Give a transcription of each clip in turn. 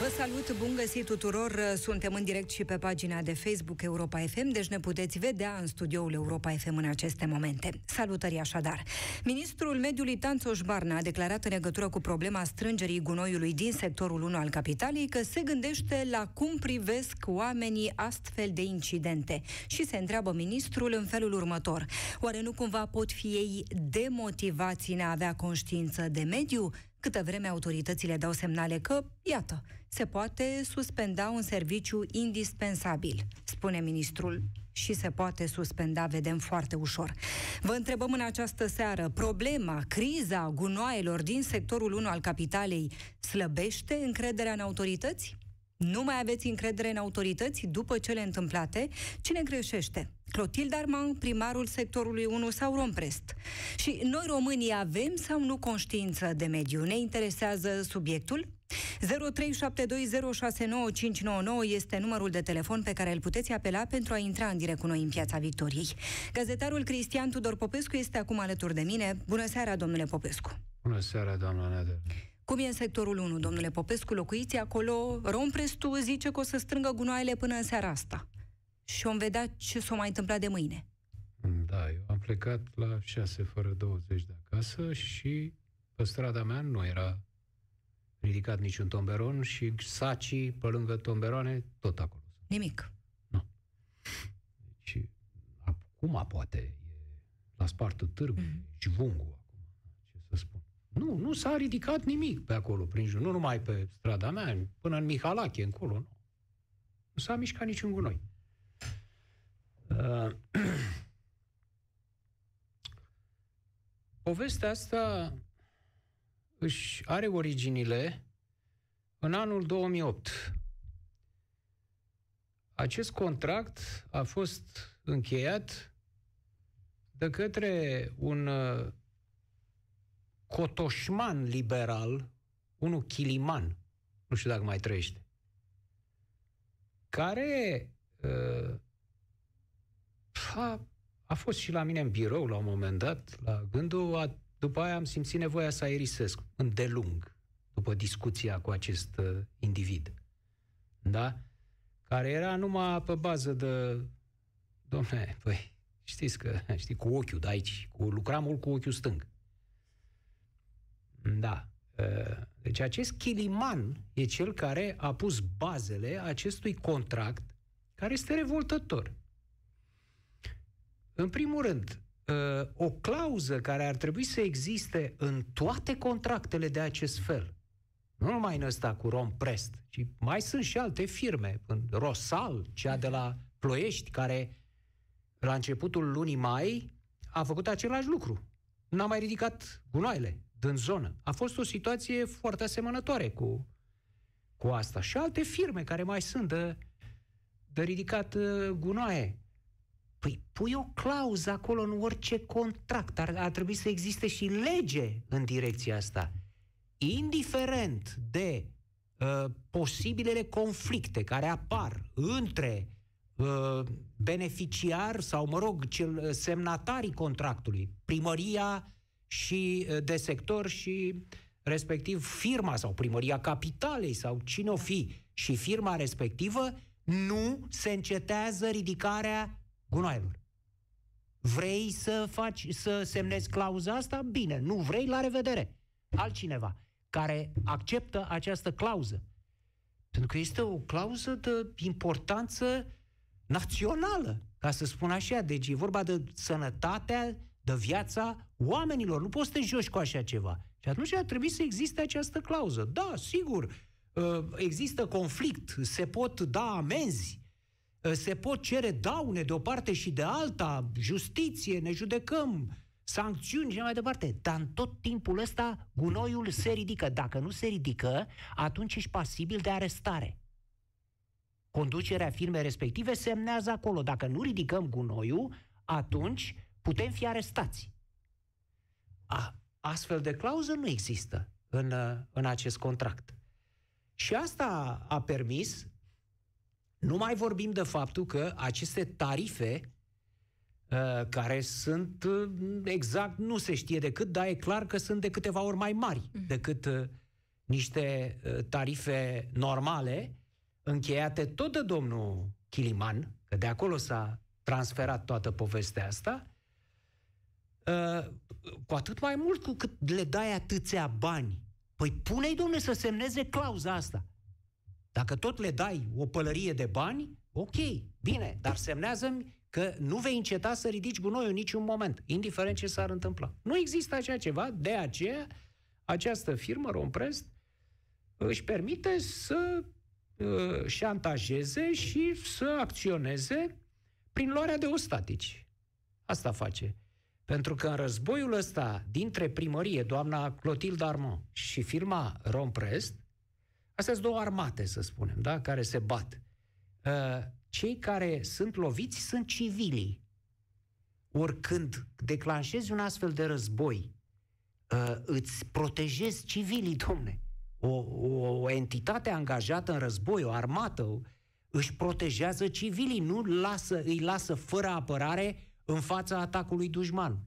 Vă salut, bun găsit tuturor! Suntem în direct și pe pagina de Facebook Europa FM, deci ne puteți vedea în studioul Europa FM în aceste momente. Salutări așadar! Ministrul Mediului Tanțoș Barna a declarat în legătură cu problema strângerii gunoiului din sectorul 1 al capitalei că se gândește la cum privesc oamenii astfel de incidente. Și se întreabă ministrul în felul următor: oare nu cumva pot fi ei demotivați în a avea conștiință de mediu? Câtă vreme autoritățile dau semnale că, iată, se poate suspenda un serviciu indispensabil, spune ministrul, și se poate suspenda, vedem, foarte ușor. Vă întrebăm în această seară: problema, criza gunoaielor din sectorul 1 al capitalei slăbește încrederea în autorități? Nu mai aveți încredere în autorități după cele întâmplate? Cine greșește? Clotilde Armand, primarul sectorului 1 sau Romprest? Și noi românii avem sau nu conștiință de mediu? Ne interesează subiectul? 0372069599 este numărul de telefon pe care îl puteți apela pentru a intra în direct cu noi în Piața Victoriei. Gazetarul Cristian Tudor Popescu este acum alături de mine. Bună seara, domnule Popescu! Bună seara, doamna Nedelea! Cum e în sectorul 1, domnule Popescu? Locuiți acolo? Romprestul zice că o să strângă gunoaiele până în seara asta. Și vom vedea ce s-o mai întâmpla de mâine. Da, eu am plecat la 6:20 de acasă și pe strada mea nu era ridicat niciun tomberon și sacii pe lângă tomberoane, tot acolo. Nimic. Nu. Deci, acum poate e la spartul târgului, jvungul acum, ce să spun. Nu, nu s-a ridicat nimic pe acolo, prin jur, nu numai pe strada mea, până în Mihaela, încolo, nu. Nu s-a mișcat niciun gunoi. Povestea asta își are originile în anul 2008. Acest contract a fost încheiat de către un cotoșman liberal, unul Chiliman, nu știu dacă mai trăiește, care a fost și la mine în birou la un moment dat, la gândul, după aia am simțit nevoia să aerisesc îndelung, după discuția cu acest individ, da? Care era numai pe bază de, domne, păi, știți că, știi, cu ochiul de aici, lucram mult cu ochiul stâng. Da. Deci acest Chiliman e cel care a pus bazele acestui contract care este revoltător. În primul rând, o clauză care ar trebui să existe în toate contractele de acest fel, nu numai în ăsta cu Romprest, ci mai sunt și alte firme, Rosal, cea de la Ploiești, care la începutul lunii mai a făcut același lucru. N-a mai ridicat gunoaiele din zonă. A fost o situație foarte asemănătoare cu asta. Și alte firme care mai sunt de ridicat gunoaie. Păi pui o clauză acolo în orice contract. Ar trebui să existe și lege în direcția asta. Indiferent de posibilele conflicte care apar între beneficiar sau, mă rog, semnatarii contractului, primăria și de sector și respectiv firma sau primăria capitalei sau cine o fi și firma respectivă, nu se încetează ridicarea gunoaielor. Vrei să semnezi clauza asta? Bine, nu vrei, la revedere. Altcineva care acceptă această clauză. Pentru că este o clauză de importanță națională, ca să spun așa. Deci e vorba de sănătatea, de viața oamenilor. Nu poți să te joci cu așa ceva. Și atunci ar trebui să existe această clauză. Da, sigur, există conflict, se pot da amenzi, se pot cere daune de o parte și de alta, justiție, ne judecăm, sancțiuni și mai departe. Dar în tot timpul ăsta gunoiul se ridică. Dacă nu se ridică, atunci ești pasibil de arestare. Conducerea firmei respective semnează acolo. Dacă nu ridicăm gunoiul, atunci putem fi arestați. Astfel de clauză nu există în acest contract. Și asta a permis... Nu mai vorbim de faptul că aceste tarife care sunt exact, nu se știe decât, dar e clar că sunt de câteva ori mai mari decât niște tarife normale încheiate tot de domnul Chiliman, că de acolo s-a transferat toată povestea asta, cu atât mai mult cu cât le dai atâția bani. Păi pune-i, domnule, să semneze clauza asta. Dacă tot le dai o pălărie de bani, ok, bine, dar semnează-mi că nu vei înceta să ridici gunoiul în niciun moment, indiferent ce s-ar întâmpla. Nu există așa ceva, de aceea această firmă, Romprest, își permite să șantajeze și să acționeze prin luarea de ostatici. Asta face. Pentru că în războiul ăsta, dintre primărie, doamna Clotilde Armand și firma Romprest, astea sunt două armate, să spunem, da? Care se bat. Cei care sunt loviți sunt civilii. Oricând declanșezi un astfel de război, îți protejezi civilii, domne. O entitate angajată în război, o armată, își protejează civilii, nu îi lasă fără apărare în fața atacului dușman.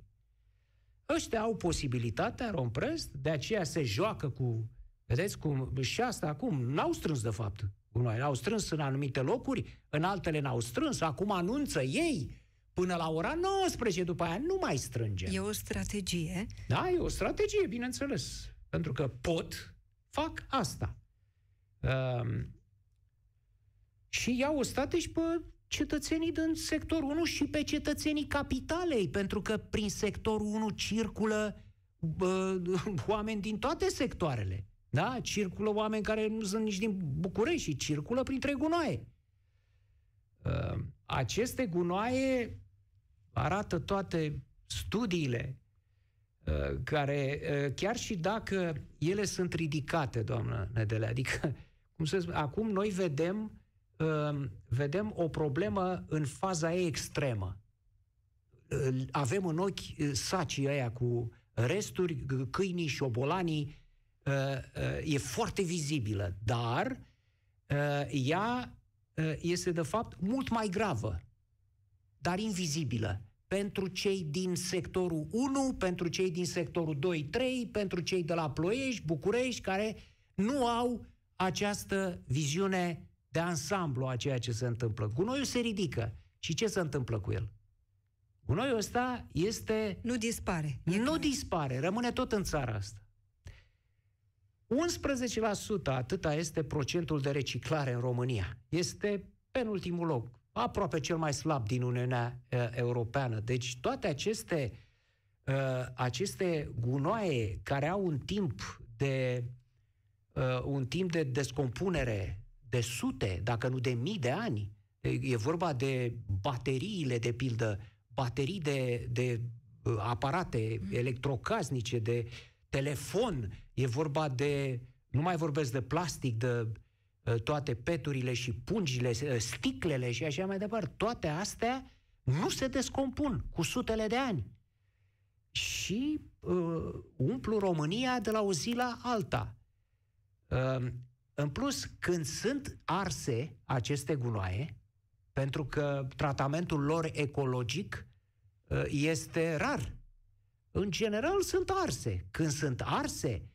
Ăștia au posibilitatea, Romprest, de aceea se joacă cu... Vedeți cum și asta acum n-au strâns de fapt. N-au strâns în anumite locuri, în altele n-au strâns, acum anunță ei până la ora 19, după aia nu mai strângem. E o strategie. Da, e o strategie, bineînțeles. Pentru că pot, fac asta. Și iau o statici pe cetățenii din sectorul 1 și pe cetățenii capitalei, pentru că prin sectorul 1 circulă oameni din toate sectoarele. Da? Circulă oameni care nu sunt nici din București și circulă printre gunoaie. Aceste gunoaie, arată toate studiile, care, chiar și dacă ele sunt ridicate, doamnă Nedelea, adică, cum să spun, acum noi vedem o problemă în faza ei extremă. Avem în ochi sacii aia cu resturi, câinii, șobolanii, e foarte vizibilă, dar ea este de fapt mult mai gravă, dar invizibilă pentru cei din sectorul 1, pentru cei din sectorul 2-3, pentru cei de la Ploiești, București, care nu au această viziune de ansamblu a ceea ce se întâmplă. Gunoiul se ridică. Și ce se întâmplă cu el? Gunoiul ăsta este... Nu dispare. Nu dispare, rămâne tot în țara asta. 11%, atâta este procentul de reciclare în România. Este penultimul loc, aproape cel mai slab din Uniunea Europeană. Deci toate aceste gunoaie care au un timp de descompunere de sute, dacă nu de mii de ani, e vorba de bateriile, de pildă, baterii de aparate electrocasnice, de telefon, e vorba de, nu mai vorbesc de plastic, de toate peturile și pungile, sticlele și așa mai departe, toate astea nu se descompun cu sutele de ani. Și umplu România de la o zi la alta. În plus, când sunt arse aceste gunoaie, pentru că tratamentul lor ecologic este rar, în general sunt arse. Când sunt arse,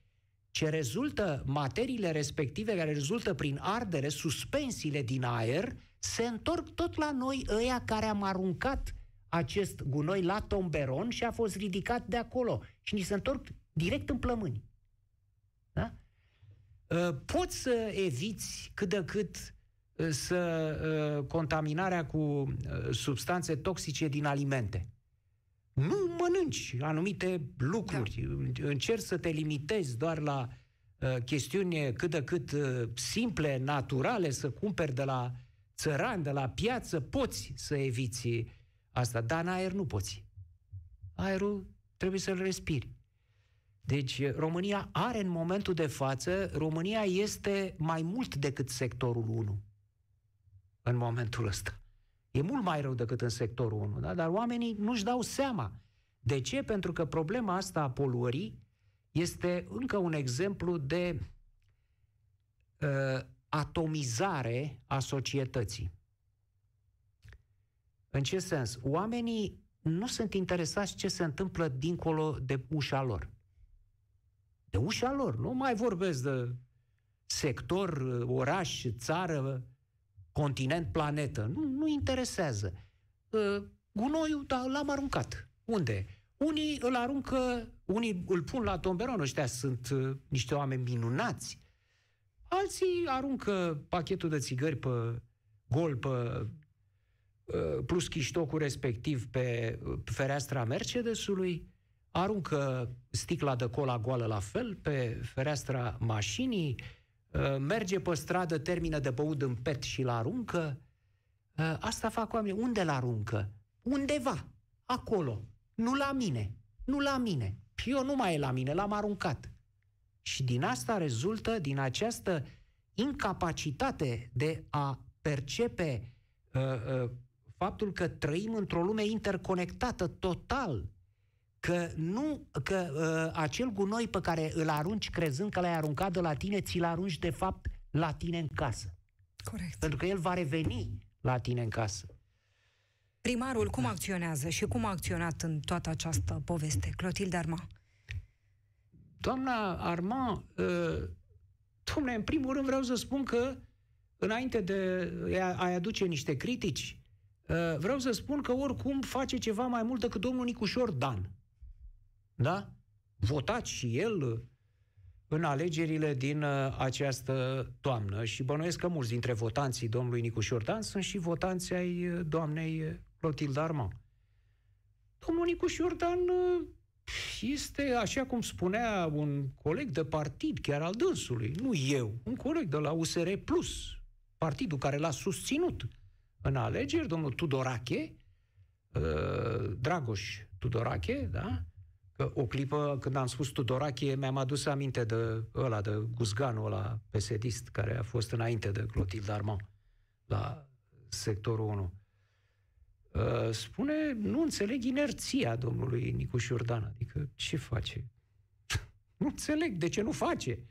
ce rezultă, materiile respective care rezultă prin ardere, suspensiile din aer, se întorc tot la noi, ăia care am aruncat acest gunoi la tomberon și a fost ridicat de acolo. Și ni se întorc direct în plămâni. Da? Poți să eviți cât de cât contaminarea cu substanțe toxice din alimente. Nu mănânci anumite lucruri, da. Încerci să te limitezi doar la chestiuni cât de cât simple, naturale, să cumperi de la țărani, de la piață, poți să eviți asta, dar în aer nu poți. Aerul trebuie să-l respiri. Deci România are în momentul de față, România este mai mult decât sectorul 1 în momentul ăsta. E mult mai rău decât în sectorul 1, da? Dar oamenii nu-și dau seama. De ce? Pentru că problema asta a poluării este încă un exemplu de atomizare a societății. În ce sens? Oamenii nu sunt interesați ce se întâmplă dincolo de ușa lor. De ușa lor. Nu mai vorbesc de sector, oraș, țară, continent, planetă. Nu interesează. Gunoiul, da, l-am aruncat. Unde? Unii îl aruncă, unii îl pun la tomberon, ăștia sunt niște oameni minunați. Alții aruncă pachetul de țigări pe gol, pe plus chiștocul respectiv pe fereastra Mercedes-ului, aruncă sticla de cola goală la fel pe fereastra mașinii, merge pe stradă, termină de băut în pet și l-aruncă. Asta fac oamenii. Unde l-aruncă? Undeva. Acolo. Nu la mine. Nu la mine. Eu nu mai e la mine, l-am aruncat. Și din asta rezultă, din această incapacitate de a percepe faptul că trăim într-o lume interconectată total, că acel gunoi pe care îl arunci crezând că l-ai aruncat de la tine, ți-l arunci de fapt la tine în casă. Corect. Pentru că el va reveni la tine în casă. Primarul cum acționează și cum a acționat în toată această poveste? Clotilde Armand. Doamna Armand, dom'le, în primul rând vreau să spun că înainte de a-i aduce niște critici, vreau să spun că oricum face ceva mai mult decât domnul Nicușor Dan. Da? Votat și el în alegerile din această toamnă. Și bănuiesc că mulți dintre votanții domnului Nicușor Dan sunt și votanții ai doamnei Clotilde Armand. Domnul Nicușor Dan este, așa cum spunea un coleg de partid, chiar al dânsului, nu eu, un coleg de la USR Plus, partidul care l-a susținut în alegeri, domnul Tudorache, Dragoș Tudorache, da? Că o clipă, când am spus Tudorache, mi-am adus aminte de ăla, de Guzganul ăla pesedist, care a fost înainte de Clotilde Armand, la sectorul 1. Spune, nu înțeleg inerția domnului Nicușor Dan, adică ce face? Nu înțeleg, de ce nu face?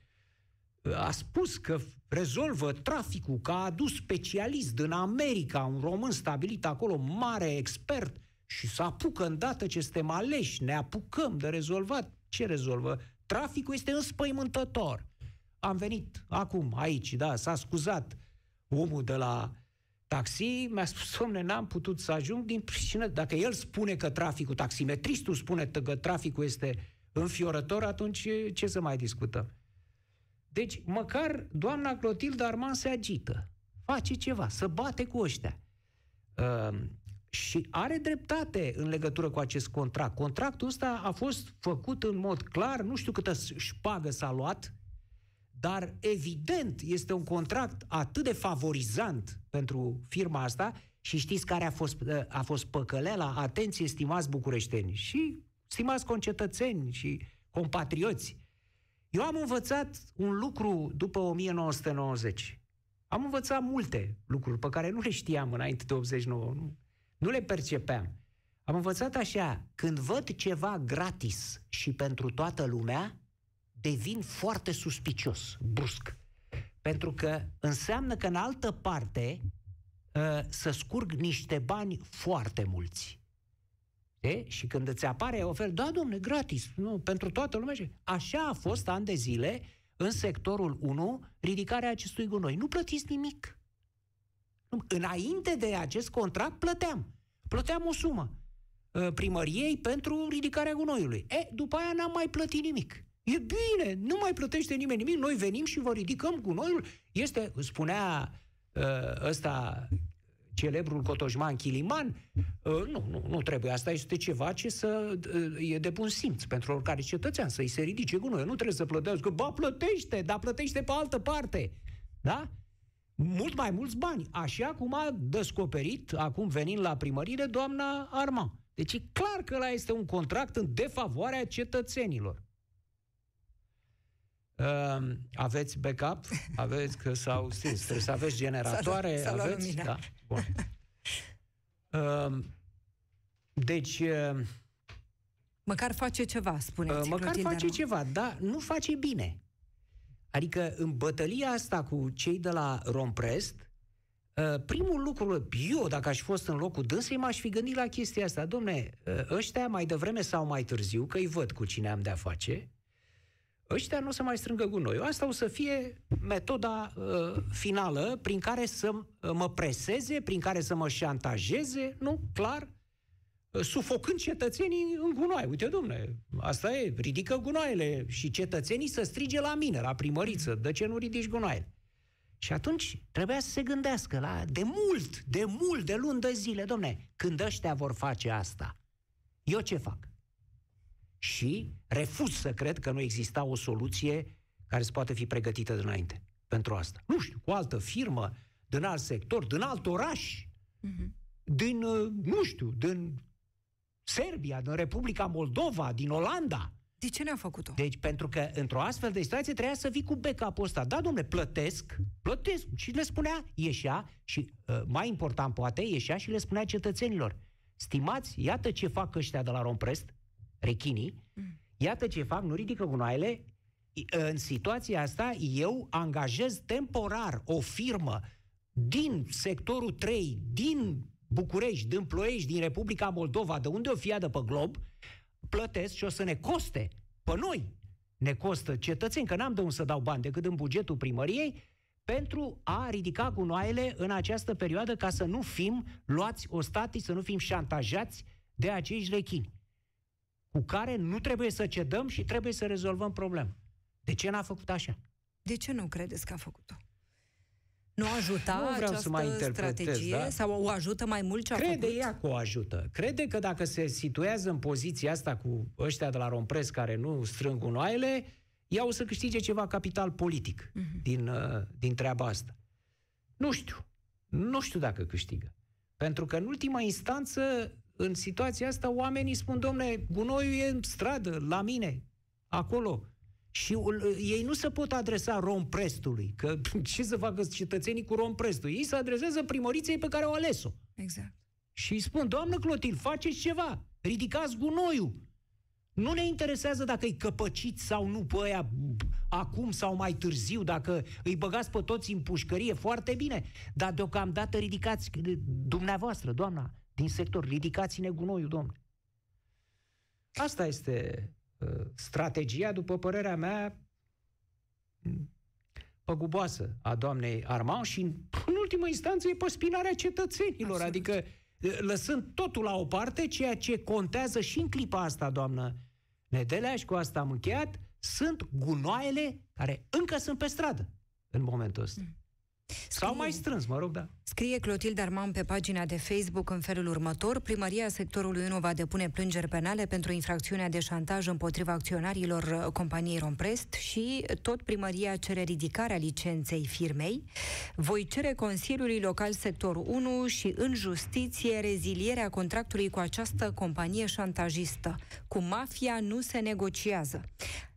A spus că rezolvă traficul, că a adus specialist din America, un român stabilit acolo, mare expert, și se apucă îndată ce suntem aleși, ne apucăm de rezolvat. Ce rezolvă? Traficul este înspăimântător. Am venit acum, aici, da, s-a scuzat omul de la taxi, mi-a spus, dom'le, n-am putut să ajung din pricină. Dacă el spune că traficul, taximetristul spune că traficul este înfiorător, atunci ce să mai discutăm? Deci, măcar doamna Clotilde Armand se agită, face ceva, se bate cu ăștia. Și are dreptate în legătură cu acest contract. Contractul ăsta a fost făcut în mod clar, nu știu câtă șpagă s-a luat, dar evident este un contract atât de favorizant pentru firma asta și știți care a fost păcăleala? Atenție, stimați bucureșteni și stimați concetățeni și compatrioți. Eu am învățat un lucru după 1990. Am învățat multe lucruri pe care nu le știam înainte de 89. Nu le percepeam. Am învățat așa, când văd ceva gratis și pentru toată lumea, devin foarte suspicios, brusc. Pentru că înseamnă că în altă parte să scurg niște bani foarte mulți. De? Și când îți apare ofertă, da, dom'le, gratis, nu, pentru toată lumea. Așa a fost ani de zile în sectorul 1 ridicarea acestui gunoi. Nu plătiți nimic. Înainte de acest contract plăteam. Plăteam o sumă primăriei pentru ridicarea gunoiului. După aia n-am mai plătit nimic. E bine, nu mai plătește nimeni nimic, noi venim și vă ridicăm gunoiul. Este, spunea ăsta, celebrul cotojman Chiliman, nu trebuie, asta este ceva ce e de bun simț pentru oricare cetățean, să-i se ridice gunoiul, nu trebuie să plătească, ba plătește, dar plătește pe altă parte, da? Mult mai mulți bani, așa cum a descoperit, acum venind la primărire, doamna Armand. Deci e clar că ăla este un contract în defavoarea cetățenilor. Aveți backup? Aveți că s-au stins. Trebuie să aveți generatoare. Aveți? Da. Bun. Deci... măcar face ceva, spuneți. Măcar face ceva, dar nu face bine. Adică în bătălia asta cu cei de la Romprest, Primul lucru, eu, dacă aș fost în locul dânsei, m-aș fi gândit la chestia asta. Dom'le, ăștia mai devreme sau mai târziu, că îi văd cu cine am de-a face, ăștia nu o să mai strângă gunoiul. Asta o să fie metoda finală prin care să mă preseze, prin care să mă șantajeze, nu? Clar, sufocând cetățenii în gunoi. Uite, dom'le, asta e, ridică gunoaiele și cetățenii să strige la mine, la primăriță, de ce nu ridici gunoaiele? Și atunci trebuia să se gândească la, de mult, de luni de zile, dom'le, când ăștia vor face asta, eu ce fac? Și refuz să cred că nu exista o soluție care să poată fi pregătită dinainte pentru asta. Nu știu, cu altă firmă, din alt sector, din alt oraș, din, nu știu, din Serbia, din Republica Moldova, din Olanda. De ce ne-a făcut-o? Deci, pentru că într-o astfel de situație trebuia să vii cu backup-ul ăsta. Da, dom'le, plătesc. Și le spunea, ieșea și, mai important poate, ieșea și le spunea cetățenilor: stimați, iată ce fac ăștia de la Romprest, rechinii, iată ce fac, nu ridică gunoaiele. În situația asta, eu angajez temporar o firmă din sectorul 3, din București, din Ploiești, din Republica Moldova, de unde o fi de pe glob, plătesc și o să ne coste, pe noi, ne costă cetățeni, că n-am de unde să dau bani decât în bugetul primăriei, pentru a ridica gunoaiele în această perioadă, ca să nu fim luați ostatii, să nu fim șantajați de acești rechini, cu care nu trebuie să cedăm și trebuie să rezolvăm problema. De ce n-a făcut așa? De ce nu credeți că a făcut-o? Nu ajuta această strategie? Da? Sau o ajută mai mult ce a făcut? Crede ea că o ajută. Crede că dacă se situează în poziția asta cu ăștia de la Romprest care nu strâng gunoaiele, ea o să câștige ceva capital politic din treaba asta. Nu știu. Nu știu dacă câștigă. Pentru că în ultima instanță, în situația asta, oamenii spun: dom'le, gunoiul e în stradă, la mine, acolo. Și ei nu se pot adresa Romprestului, că ce să facă cetățenii cu Romprestul? Ei se adresează primăriței pe care au ales-o. Exact. Și îi spun: doamnă Clotilde, faceți ceva, ridicați gunoiul. Nu ne interesează dacă îi căpăciți sau nu pe aia acum sau mai târziu, dacă îi băgați pe toți în pușcărie, foarte bine, dar deocamdată ridicați, dumneavoastră, doamna din sector, ridicați-ne gunoiul, domnule. Asta este strategia, după părerea mea, păguboasă a doamnei Armand și, în ultimă instanță, e pe spinarea cetățenilor. Absolut. Adică, lăsând totul la o parte, ceea ce contează și în clipa asta, doamnă Nedelea, și cu asta am încheiat, sunt gunoaiele care încă sunt pe stradă în momentul ăsta. Sau mai strâns, mă rog, da. Scrie Clotilde Armand pe pagina de Facebook în felul următor: Primăria sectorului 1 va depune plângeri penale pentru infracțiunea de șantaj împotriva acționarilor companiei Romprest și tot primăria cere ridicarea licenței firmei. Voi cere Consiliului Local Sector 1 și în justiție rezilierea contractului cu această companie șantajistă. Cu mafia nu se negociază.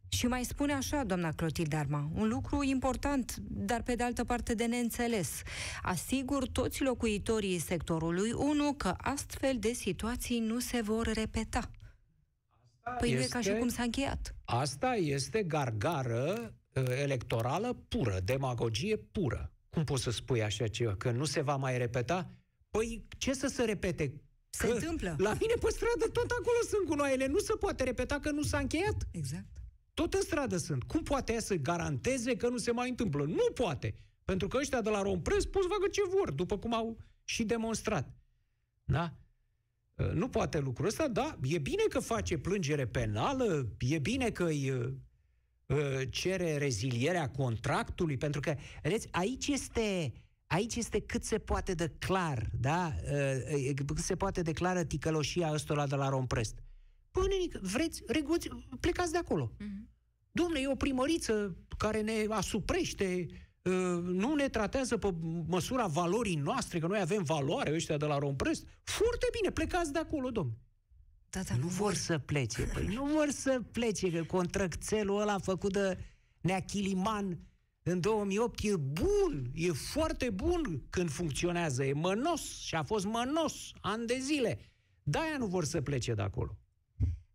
Și mai spune așa, doamna Clotilde Armand, un lucru important, dar pe de altă parte de neînțeles: asigur toți locuitorii sectorului 1 că astfel de situații nu se vor repeta. Asta păi este, nu e ca și cum s-a încheiat. Asta este gargară electorală pură, demagogie pură. Cum poți să spui așa ceva, că nu se va mai repeta? Păi ce să se repete? Se întâmplă. La mine pe stradă tot acolo sunt gunoaiele, nu se poate repeta că nu s-a încheiat. Exact. Tot în stradă sunt. Cum poate ea să garanteze că nu se mai întâmplă? Nu poate! Pentru că ăștia de la Romprest pot să facă ce vor, după cum au și demonstrat. Da? Nu poate lucrul ăsta, da, e bine că face plângere penală, e bine că îi cere rezilierea contractului, pentru că, vedeți, aici este cât se poate de clar, da? Cât se poate de clară ticăloșia ăstora de la Romprest. Până vreți, reguți, plecați de acolo. Dom'le, e o primăriță care ne asuprește, nu ne tratează pe măsura valorii noastre, că noi avem valoare, ăștia de la Romprest. Foarte bine, plecați de acolo, domn. Da, da, nu vor să plece, păi, nu vor să plece, că contractelul ăla făcut de nea Chiliman în 2008 e bun, e foarte bun când funcționează, e mănos și a fost mănos ani de zile. De-aia nu vor să plece de acolo. 0372069599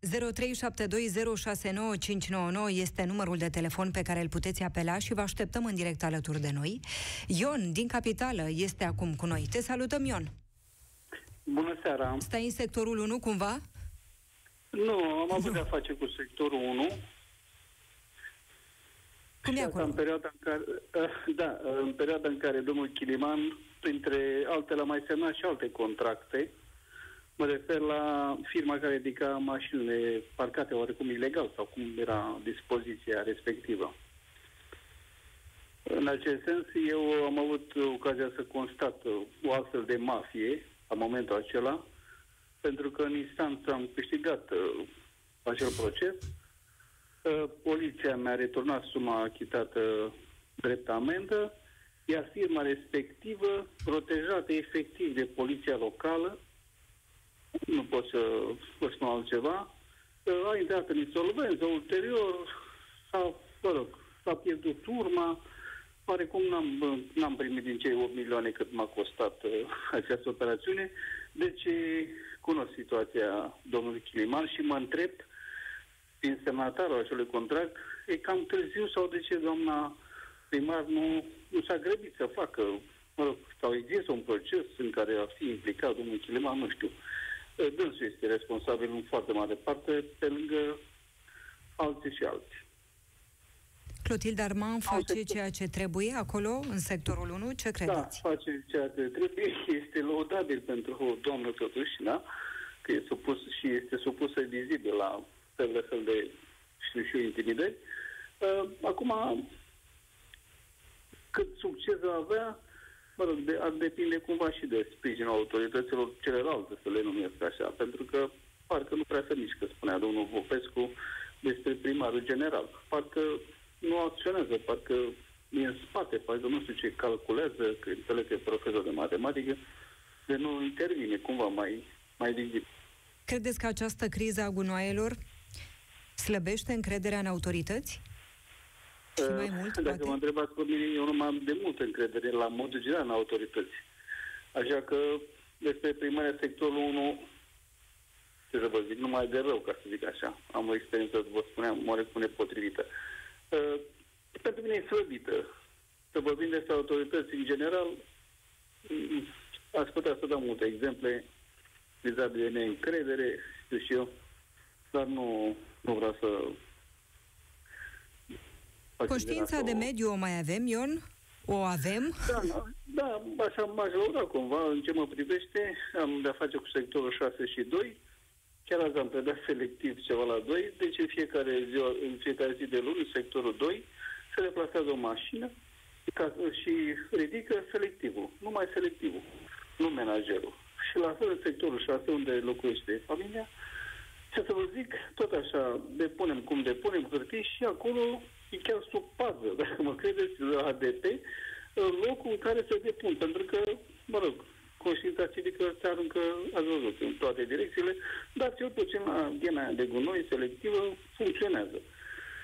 este numărul de telefon pe care îl puteți apela și vă așteptăm în direct alături de noi. Ion, din Capitală, este acum cu noi. Te salutăm, Ion! Bună seara! Stai în sectorul 1, cumva? Nu, am avut de-a face cu sectorul 1. Cum e acolo? În perioada în care, în perioada în care domnul Chiliman, printre altele, a mai semnat și alte contracte. Mă refer la firma care dedica mașinile parcate oarecum ilegal sau cum era dispoziția respectivă. În acest sens, eu am avut ocazia să constat o astfel de mafie la momentul acela, pentru că în instanță am câștigat acel proces. Poliția mi-a returnat suma achitată drept amendă, iar firma respectivă, protejată efectiv de poliția locală, nu pot să vă spun altceva, a intrat în insolvență, ulterior s-a pierdut urma, oarecum n-am primit din cei 8 milioane cât m-a costat această operațiune, deci cunosc situația domnului Chiliman și mă întreb, din semnatarul acelui contract, e cam târziu sau de ce doamna primar nu s-a grăbit să facă, sau există un proces în care ar fi implicat domnul Chiliman, nu știu. Dânsul este responsabil în foarte mare parte, pe lângă alții și alții. Clotilde Armand face ceea ce trebuie acolo, în sectorul 1, ce credeți? Da, face ceea ce trebuie, este laudabil pentru o doamnă totuși, da? Că e supus și este supusă vizibil la fel de, știu și eu, intimidări. Acum, cât succes va avea, ar depinde cumva și de sprijinul autorităților celelalte, să le numesc așa, pentru că parcă nu prea se mișcă, spunea domnul Popescu, despre primarul general. Parcă nu acționează, parcă e în spate, parcă nu știu ce calculează, că înțeleg că e profesor de matematică, de nu intervine cumva mai vizibil. Credeți că această criză a gunoaielor slăbește încrederea în autorități? Și mai mult, dacă poate? Mă întrebați pe mine, eu nu am de multă încredere la modul general în autorități. Așa că despre primarea sectorului 1, ce să vă zic, numai de rău, ca să zic așa. Am o experiență, vă spuneam, oarecum nepotrivită. Pentru mine e slăbită. Să vorbim despre autorități în general, aș putea să dau multe exemple vizat de neîncredere, știu și eu, dar nu vreau să... Conștiința de mediu o mai avem, Ion? O avem? Da, așa m-aș lăuda cumva. În ce mă privește, am de-a face cu sectorul 6 și 2. Chiar azi am predat selectiv ceva la 2. Deci în fiecare zi de luni, sectorul 2, se deplasează o mașină și ridică selectivul. Numai selectivul, nu menagerul. Și la fel în sectorul 6, unde locuiește familia, ce să vă zic, tot așa, depunem cum depunem hârtii și acolo e chiar sub pază, dacă mă credeți, la ADP, locul în care se depun, pentru că, conștiința civică se aruncă, ați văzut, în toate direcțiile, dar cel puțin la ghena de gunoi selectivă funcționează.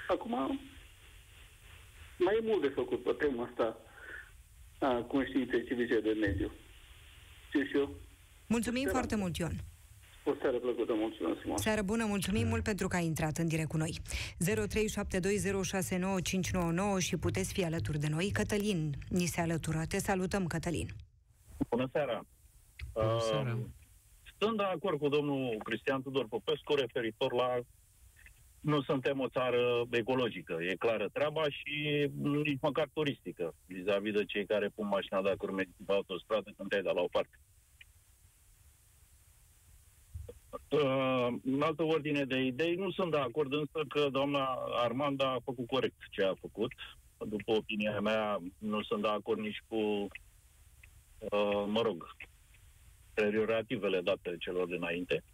Acum, mai e mult de făcut pe tema asta a conștiinței civice de mediu. Știu și eu. Mulțumim foarte mult, Ion. O seară plăcută, mulțumesc mult. Seară bună, mulțumim mult pentru că ai intrat în direct cu noi. 0372069599 și puteți fi alături de noi. Cătălin ni se alătură. Te salutăm, Cătălin. Bună seara. Bună seara. Stând de acord cu domnul Cristian Tudor Popescu referitor la nu suntem o țară ecologică. E clară treaba și nici măcar turistică, vis-a-vis de cei care pun mașina dacă urmezi pe autostradă când te-ai dat la o parte. În altă ordine de idei, nu sunt de acord însă că doamna Armand a făcut corect ce a făcut. După opinia mea, nu sunt de acord nici cu, prerogativele date celor dinainte.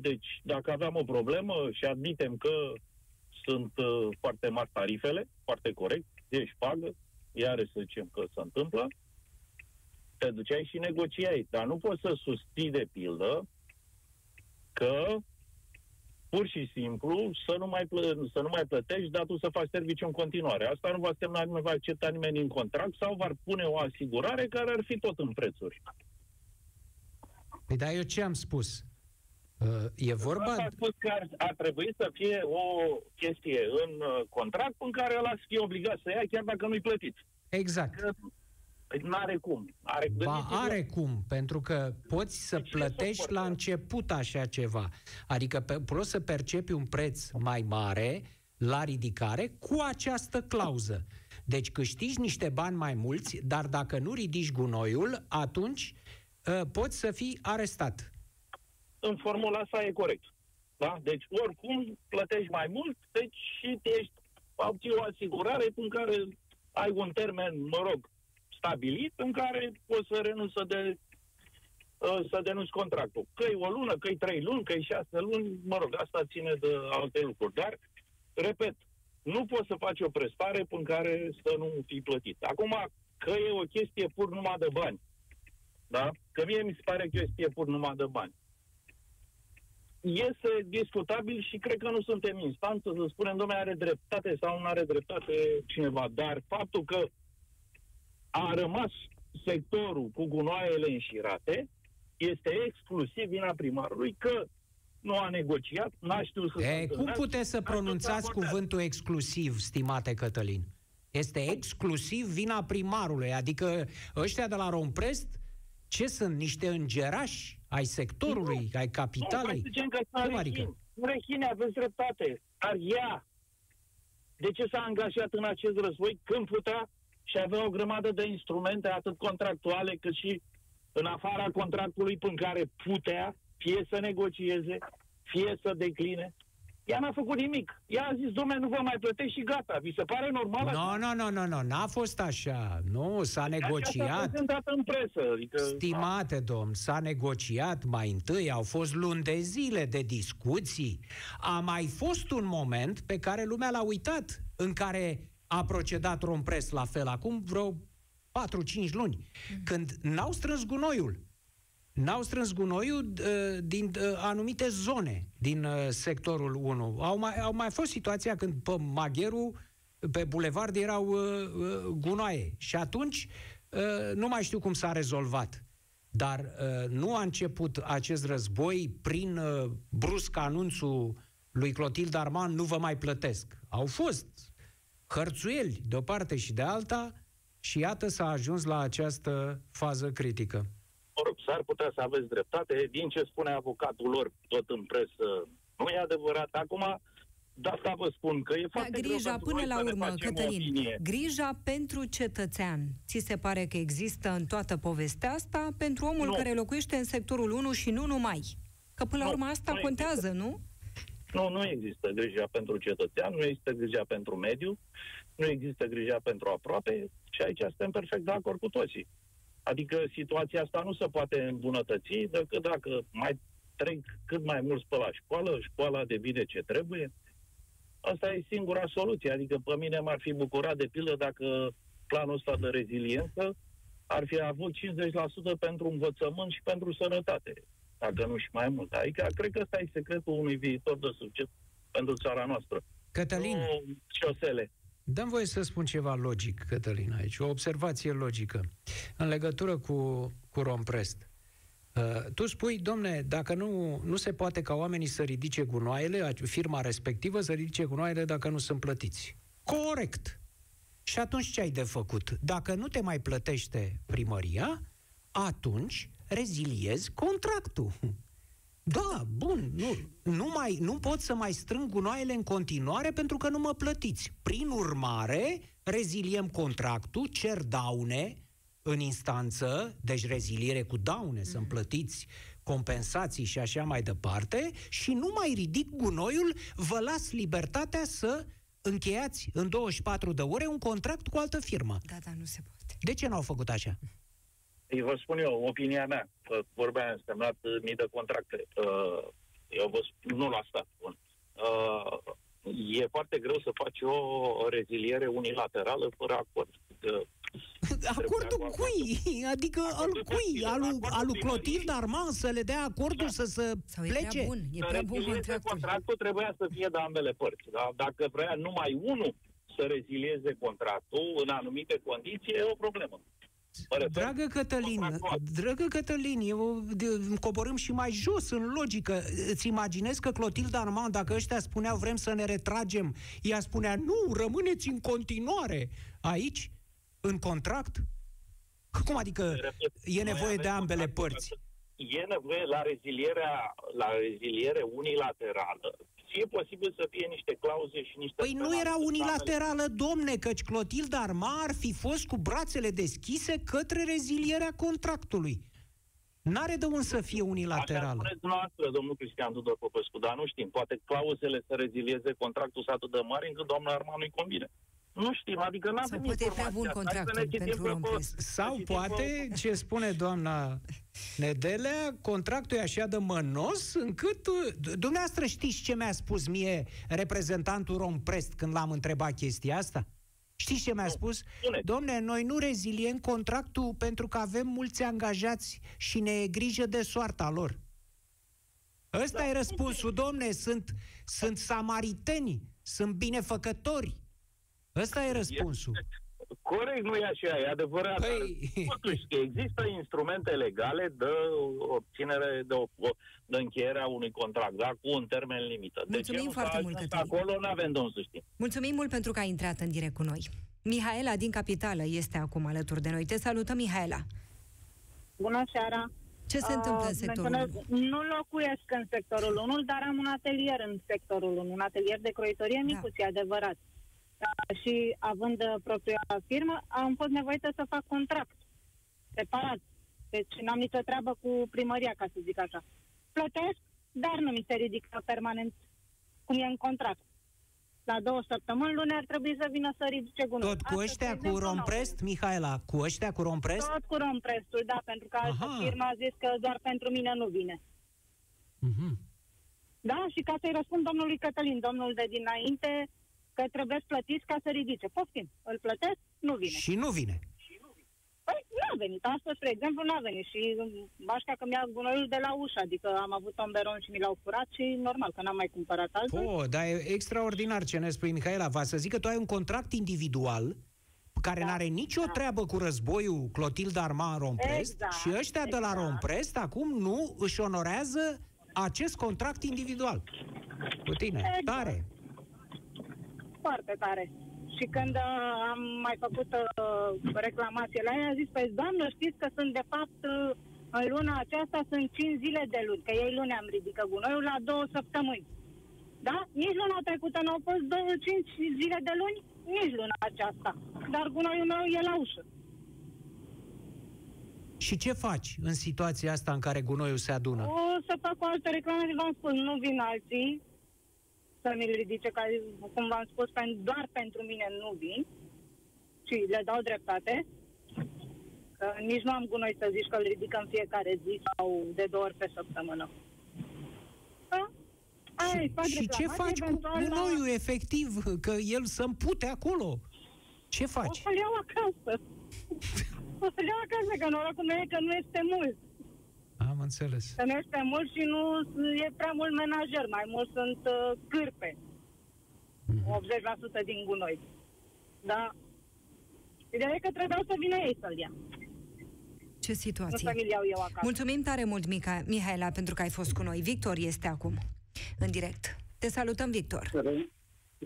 Deci, dacă aveam o problemă și admitem că sunt foarte mari tarifele, foarte corect, ești pagă, iarăși să zicem că se întâmplă, te duceai și negociai, dar nu poți să susții de pildă că pur și simplu să nu mai plătești, dar tu să faci serviciu în continuare. Asta nu va semna, nu va accepta nimeni în contract sau va pune o asigurare care ar fi tot în prețuri. Păi, dar eu ce am spus? E vorba... A spus că ar trebui să fie o chestie în contract în care ăla să fie obligat să ia chiar dacă nu-i plătiți. Exact. Că n-are cum. Are cum, pentru că poți să plătești la început așa ceva. Adică poți să percepi un preț mai mare la ridicare cu această clauză. Deci câștigi niște bani mai mulți, dar dacă nu ridici gunoiul, atunci poți să fii arestat. În formula asta e corect. Da? Deci oricum plătești mai mult, deci și obții o asigurare în care ai un termen, mă rog, stabilit, în care poți să renunți să denunți contractul. Că-i o lună, că-i 3 luni, că-i 6 luni, mă rog, asta ține de alte lucruri. Dar, repet, nu poți să faci o prestare în care să nu fii plătit. Acum, că e o chestie pur numai de bani. Da? Că mie mi se pare că e o chestie pur numai de bani. Este discutabil și cred că nu suntem instanță să spunem, dom'le, are dreptate sau nu are dreptate cineva, dar faptul că a rămas sectorul cu gunoaiele înșirate este exclusiv vina primarului că nu a negociat, n-a știut să... Cum puteți să pronunțați cuvântul exclusiv, stimate Cătălin? Este exclusiv vina primarului, adică ăștia de la Romprest, ce sunt, niște îngerași ai sectorului, ai capitalei? Nu, rechine, aveți dreptate. Dar ea, de ce s-a angajat în acest război când putea și avea o grămadă de instrumente, atât contractuale cât și în afara contractului, până care putea fie să negocieze, fie să decline? Ea n-a făcut nimic. Ea a zis, dom'le, nu vă mai plătești și gata. Vi se pare normal? Nu, n-a fost așa. Nu, s-a negociat. S-a prezentat în presă. Adică, stimate domn, s-a negociat mai întâi, au fost luni de zile de discuții. A mai fost un moment pe care lumea l-a uitat, în care a procedat Romprest la fel, acum vreo 4-5 luni, când n-au strâns gunoiul. N-au strâns gunoiul din anumite zone din sectorul 1. Au mai fost situația când pe Magheru, pe bulevard, erau gunoaie. Și atunci nu mai știu cum s-a rezolvat. Dar nu a început acest război prin brusc anunțul lui Clotilde Armand, nu vă mai plătesc. Au fost hărțuieli de o parte și de alta și iată s-a ajuns la această fază critică. S-ar putea să aveți dreptate, din ce spune avocatul lor tot în presă nu e adevărat. Acum, de asta vă spun că e foarte grija greu până la urmă, Cătălin, grija pentru cetățean. Ți se pare că există în toată povestea asta pentru omul care locuiește în sectorul 1 și nu numai? Că până la urmă asta contează, nu? Nu, nu există grija pentru cetățean, nu există grija pentru mediu, nu există grija pentru aproape și aici suntem perfect de acord cu toții. Adică situația asta nu se poate îmbunătăți decât dacă mai trec cât mai mulți pe la școală, școala devine ce trebuie. Asta e singura soluție. Adică pe mine m-ar fi bucurat de pildă dacă planul ăsta de reziliență ar fi avut 50% pentru învățământ și pentru sănătate, dacă nu și mai mult. Adică cred că ăsta e secretul unui viitor de succes pentru țara noastră. Cătălin, șosele. Dăm voie să spun ceva logic, Cătălin, aici, o observație logică în legătură cu Romprest. Tu spui, domne, dacă nu se poate ca oamenii să ridice gunoaiele, firma respectivă să ridice gunoaiele dacă nu sunt plătiți. Corect! Și atunci ce ai de făcut? Dacă nu te mai plătește primăria, atunci reziliezi contractul. Da, bun, nu pot să mai strâng gunoaiele în continuare pentru că nu mă plătiți. Prin urmare, reziliem contractul, cer daune în instanță, deci reziliere cu daune, să-mi plătiți compensații și așa mai departe, și nu mai ridic gunoiul, vă las libertatea să încheiați în 24 de ore un contract cu altă firmă. Da, dar nu se poate. De ce n-au făcut așa? Eu vă spun eu, opinia mea, vorbea am semnat mii de contracte, eu vă spun, nu la asta spun. E foarte greu să faci o reziliere unilaterală fără acord. Acordul cui? Adică al cui? Al lui Clotilde Armand să le dea acordul să se plece? E prea bun, contractul trebuia să fie de ambele părți. Da? Dacă vrea numai unul să rezilieze contractul în anumite condiții, e o problemă. Dragă Cătălin, coborâm și mai jos în logică. Îți imaginezi că Clotilde Armand, dacă ăștia spuneau vrem să ne retragem, ea spunea nu, rămâneți în continuare aici, în contract? Cum adică e nevoie de ambele părți? E nevoie la reziliere unilaterală. Și e posibil să fie niște clauze și niște... Păi nu era unilaterală, domne, căci Clotilde Armand ar fi fost cu brațele deschise către rezilierea contractului. N-are de unde să fie unilaterală. Așa spuneți noastră, domnul Cristian Tudor Popescu, dar nu știm, poate clauzele să rezilieze contractul sunt atât de mari încât doamna Armand nu-i convine. Nu știm, adică n-avem informația. Sau poate, ce spune doamna Nedelea, contractul e așa de mănos încât... Dumneavoastră știți ce mi-a spus mie reprezentantul Romprest când l-am întrebat chestia asta? Știți ce mi-a spus? Domne, noi nu reziliem contractul pentru că avem mulți angajați și ne e grijă de soarta lor. Ăsta e răspunsul, domne, sunt samariteni, sunt binefăcători. Ăsta e răspunsul. Corect, nu e așa, e adevărat. Păi... Totuși, există instrumente legale de obținere, de încheierea unui contract, dar cu un termen limită. Mulțumim foarte mult, Cătălin. Acolo nu avem de unde să știm. Mulțumim mult pentru că ai intrat în direct cu noi. Mihaela din Capitală este acum alături de noi. Te salutăm, Mihaela. Bună seara. Ce se întâmplă în sectorul 1? Nu locuiesc în sectorul 1, dar am un atelier în sectorul 1, un atelier de croitorie micuție, adevărat. Și având propria firmă, am fost nevoită să fac contract separat. Deci n-am nicio treabă cu primăria, ca să zic așa. Plătesc, dar nu mi se ridică permanent cum e în contract. La 2 săptămâni, luni ar trebui să vină să ridice gunoi. Tot cu ăștia cu Romprest, Mihaela? Cu ăștia cu Romprest? Tot cu Romprestul, da, pentru că altă firmă a zis că doar pentru mine nu vine. Da, și ca să-i răspund domnului Cătălin, domnul de dinainte... că trebuie să plătiți ca să ridice. Poftim, îl plătesc, nu vine. Și nu vine. Păi n-a venit. Astăzi, spre exemplu, n-a venit. Și bașca că mi-a gunoiul de la ușă. Adică am avut tomberon și mi l-au furat și normal că n-am mai cumpărat altfel. Oh, dar e extraordinar ce ne spui, Mihaela. Va să zic că tu ai un contract individual care n-are nicio treabă cu războiul Clotilde Armand Romprest și ăștia de la Romprest acum nu își onorează acest contract individual. Cu tine. Exact. Tare. Foarte tare. Și când am mai făcut reclamație la ea, a zis, păi, doamnă, știți că sunt, de fapt, în luna aceasta sunt 5 zile de luni, că ei luni am ridică gunoiul la 2 săptămâni. Da? Nici luna trecută n-au fost 5 zile de luni, nici luna aceasta. Dar gunoiul meu e la ușă. Și ce faci în situația asta în care gunoiul se adună? O să fac o altă reclamație, v-am spus, nu vin alții să mi-l ridice, că, cum v-am spus, doar pentru mine nu vin și le dau dreptate, că nici nu am gunoi să zici că îl ridic în fiecare zi sau de 2 ori pe săptămână. Și ce faci cu gunoiul, efectiv, că el să împute acolo? Ce faci? O să-l iau acasă. O să-l iau acasă, că norocul meu e că nu este mult. Am înțeles. Că nu este mult și nu e prea mult menajer, mai mult sunt cârpe. 80% din gunoi. Da. Ideea e că trebuiau să vină ei să-l ia. Ce situație. Nu să-mi iau eu acasă. Mulțumim tare mult, Mihaela, pentru că ai fost cu noi. Victor este acum în direct. Te salutăm, Victor.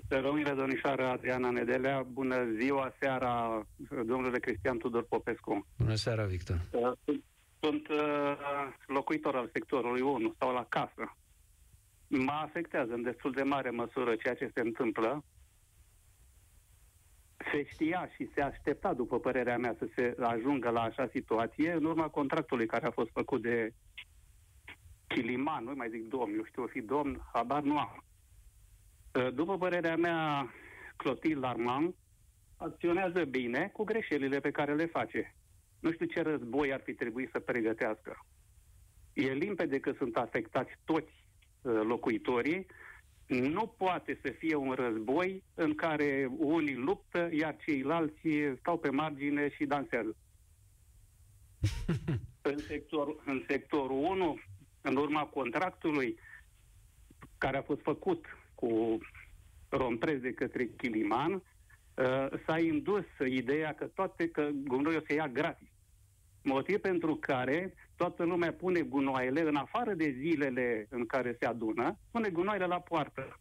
Să rămâne, domnișoară Adriana Nedelea. Bună ziua, seara, domnule Cristian Tudor Popescu. Bună seara, Victor. Sunt locuitor al sectorului 1, stau la casă. Mă afectează în destul de mare măsură ceea ce se întâmplă. Se știa și se aștepta, după părerea mea, să se ajungă la așa situație în urma contractului care a fost făcut de Chiliman, nu mai zic domn, eu știu, o fi domn, habar nu am. După părerea mea, Clotilde Armand acționează bine cu greșelile pe care le face. Nu știu ce război ar fi trebuit să pregătească. E limpede că sunt afectați toți locuitorii. Nu poate să fie un război în care unii luptă, iar ceilalți stau pe margine și dansează. În sectorul 1, în urma contractului care a fost făcut cu Romprest de către Chiliman, s-a indus ideea că gunoiul se ia gratis. Motiv pentru care toată lumea pune gunoaiele, în afară de zilele în care se adună, pune gunoaiele la poartă.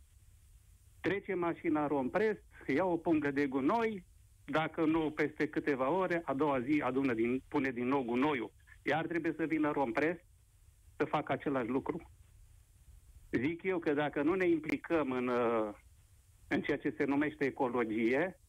Trece mașina Romprest, ia o pungă de gunoi, dacă nu peste câteva ore, a doua zi adună pune din nou gunoiul. Iar trebuie să vină Romprest să facă același lucru. Zic eu că dacă nu ne implicăm în ceea ce se numește ecologie,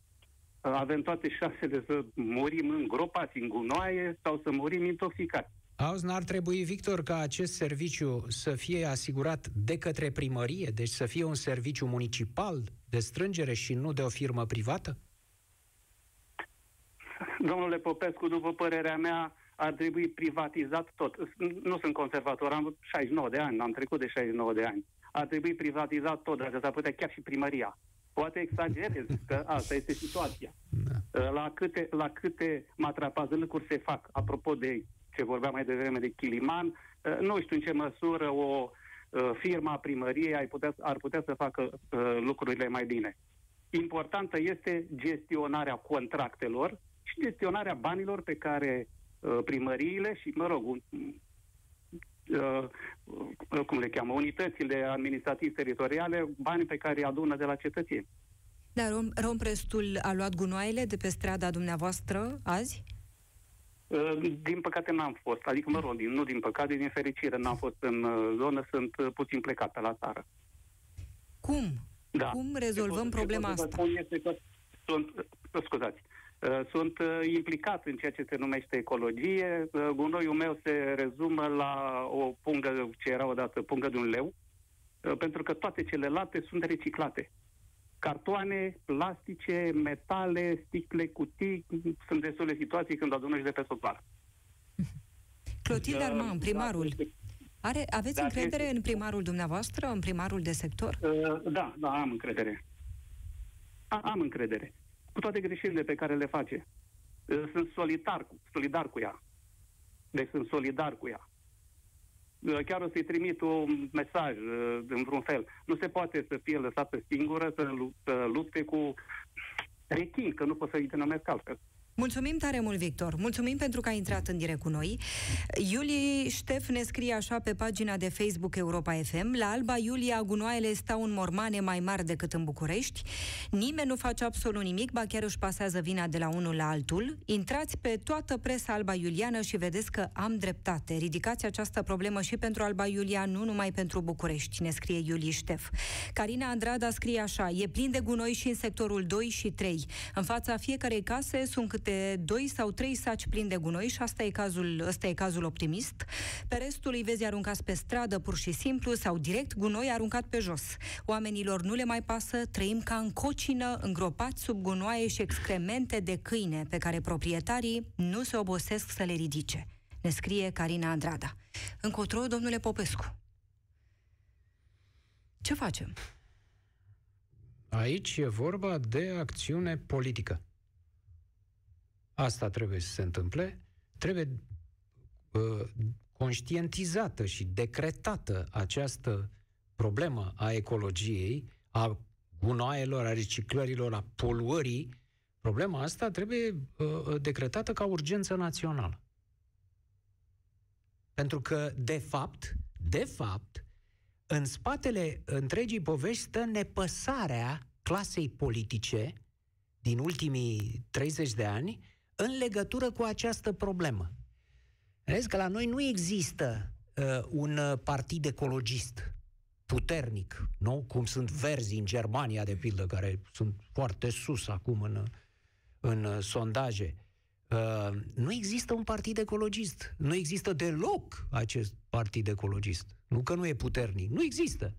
avem toate șansele să murim îngropați în gunoaie sau să murim intoxicați. Auzi, n-ar trebui, Victor, ca acest serviciu să fie asigurat de către primărie, deci să fie un serviciu municipal de strângere și nu de o firmă privată? Domnule Popescu, după părerea mea, ar trebui privatizat tot. Nu sunt conservator, am 69 de ani, am trecut de 69 de ani. Ar trebui privatizat tot, dacă s-ar putea chiar și primăria. Poate exagerez, că asta este situația. Da. La câte matrapați de lucruri se fac, apropo de ce vorbeam mai devreme de Chiliman, nu știu în ce măsură o firmă a primăriei ar putea să facă lucrurile mai bine. Importantă este gestionarea contractelor și gestionarea banilor pe care primăriile și, mă rog, cum le cheamă, unitățile administrativ-teritoriale, banii pe care îi adună de la cetățeni. Dar Romprestul a luat gunoaiele de pe strada dumneavoastră azi? Din păcate n-am fost. Adică, mă rog, nu din păcate, din fericire n-am fost în zonă, sunt puțin plecată la țară. Cum? Da. Cum rezolvăm problema asta? Sunt implicat în ceea ce se numește ecologie. Gunoiul meu se rezumă la o pungă, ce era odată pungă de 1 leu, pentru că toate celelalte sunt reciclate. Cartoane, plastice, metale, sticle, cutii, sunt destule situații când adună și de pe sopar. Clotilde Armand, primarul. Aveți încredere în primarul dumneavoastră, în primarul de sector? Da, am încredere. Am încredere. Cu toate greșelile pe care le face. Sunt solidar cu ea. Deci sunt solidar cu ea. Chiar o să-i trimit un mesaj în vreun fel. Nu se poate să fie lăsată singură să lupte cu rechin, că nu pot să-i denumesc altfel. Mulțumim tare mult, Victor. Mulțumim pentru că ai intrat în direct cu noi. Iulie Ștef ne scrie așa pe pagina de Facebook Europa FM. La Alba Iulia, gunoaiele stau în mormane mai mari decât în București. Nimeni nu face absolut nimic, ba chiar își pasează vina de la unul la altul. Intrați pe toată presa Alba Iuliană și vedeți că am dreptate. Ridicați această problemă și pentru Alba Iulia, nu numai pentru București, ne scrie Iulie Ștef. Carina Andrada scrie așa: e plin de gunoi și în sectorul 2 și 3. În fața fiecarei case sunt câte de 2 sau 3 saci plini de gunoi și ăsta e cazul optimist. Pe restul îi vezi aruncați pe stradă pur și simplu sau direct gunoi aruncat pe jos. Oamenilor nu le mai pasă, trăim ca în cocină, îngropați sub gunoaie și excremente de câine pe care proprietarii nu se obosesc să le ridice. Ne scrie Carina Andrada. Încotro, domnule Popescu? Ce facem? Aici e vorba de acțiune politică. Asta trebuie să se întâmple, trebuie conștientizată și decretată această problemă a ecologiei, a gunoaielor, a reciclărilor, a poluării. Problema asta trebuie decretată ca urgență națională. Pentru că, de fapt, în spatele întregii povești stă nepăsarea clasei politice din ultimii 30 de ani, în legătură cu această problemă. Vedeți că la noi nu există un partid ecologist puternic, nu? Cum sunt Verzi în Germania, de pildă, care sunt foarte sus acum în sondaje. Nu există un partid ecologist. Nu există deloc acest partid ecologist. Nu că nu e puternic. Nu există.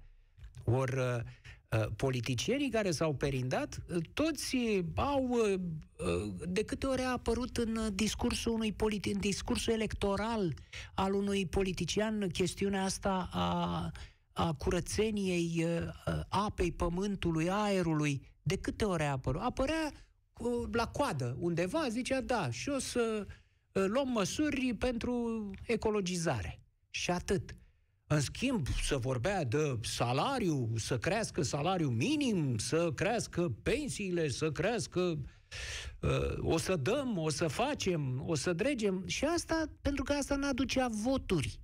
Ori politicienii care s-au perindat, toți au, de câte ori a apărut în discursul electoral al unui politician chestiunea asta a curățeniei apei, pământului, aerului, de câte ori a apărut? Apărea la coadă undeva, zicea, da, și o să luăm măsuri pentru ecologizare. Și atât. În schimb, se vorbea de salariu, să crească salariul minim, să crească pensiile, să crească o să dăm, o să facem, o să dregem. Și asta, pentru că asta n-aducea voturi.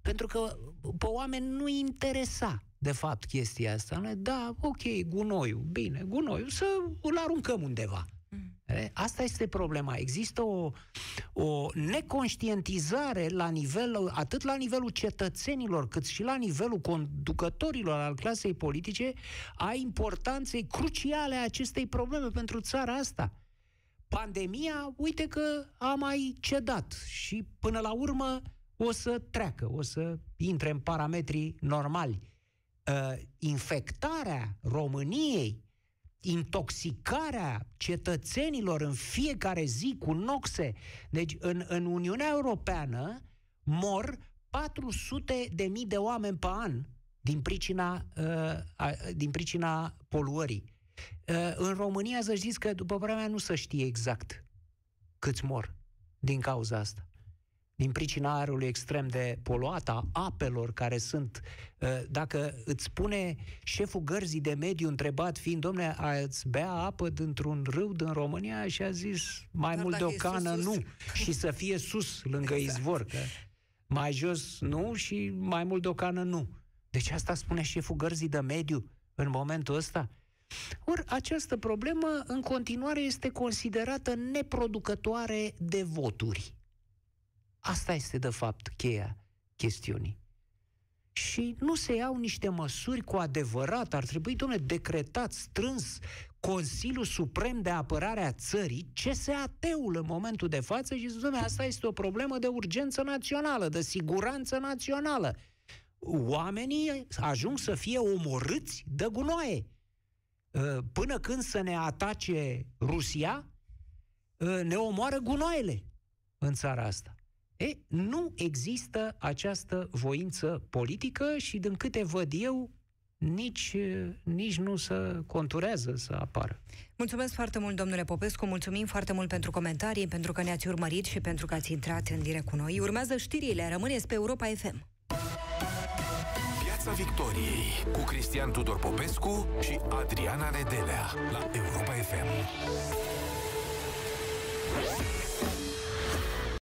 Pentru că pe oameni nu-i interesa, de fapt, chestia asta. Noi, da, ok, gunoiul, bine, gunoiul, să îl aruncăm undeva. Asta este problema. Există o neconștientizare la nivel, atât la nivelul cetățenilor, cât și la nivelul conducătorilor al clasei politice, a importanței cruciale a acestei probleme pentru țara asta. Pandemia, uite că a mai cedat și până la urmă o să treacă, o să intre în parametrii normali. Infectarea României, intoxicarea cetățenilor în fiecare zi cu noxe. Deci, în Uniunea Europeană mor 400.000 de oameni pe an din pricina poluării. În România, să știți că, după vremea, nu se știe exact câți mor din cauza asta. Din pricina aerului extrem de poluat, a apelor care sunt... Dacă îți spune șeful gărzii de mediu, întrebat fiind, dom'le, ați bea apă dintr-un râu din România? Și a zis, mai mult de o cană, nu. Și să fie sus, lângă izvor. Că mai jos, nu, și mai mult de o cană, nu. Deci asta spune șeful gărzii de mediu în momentul ăsta. Ori această problemă, în continuare, este considerată neproducătoare de voturi. Asta este, de fapt, cheia chestiunii. Și nu se iau niște măsuri cu adevărat. Ar trebui, domnule, decretat, strâns, Consiliul Suprem de Apărare a Țării, CSAT-ul în momentul de față, și zice, domnule, asta este o problemă de urgență națională, de siguranță națională. Oamenii ajung să fie omorâți de gunoaie. Până când să ne atace Rusia, ne omoară gunoaiele în țara asta. E, nu există această voință politică și, din câte văd eu, nici nu se conturează să apară. Mulțumesc foarte mult, domnule Popescu, mulțumim foarte mult pentru comentarii, pentru că ne-ați urmărit și pentru că ați intrat în direct cu noi. Urmează știrile, rămâneți pe Europa FM. Piața Victoriei cu Cristian Tudor Popescu și Adriana Nedelea la Europa FM.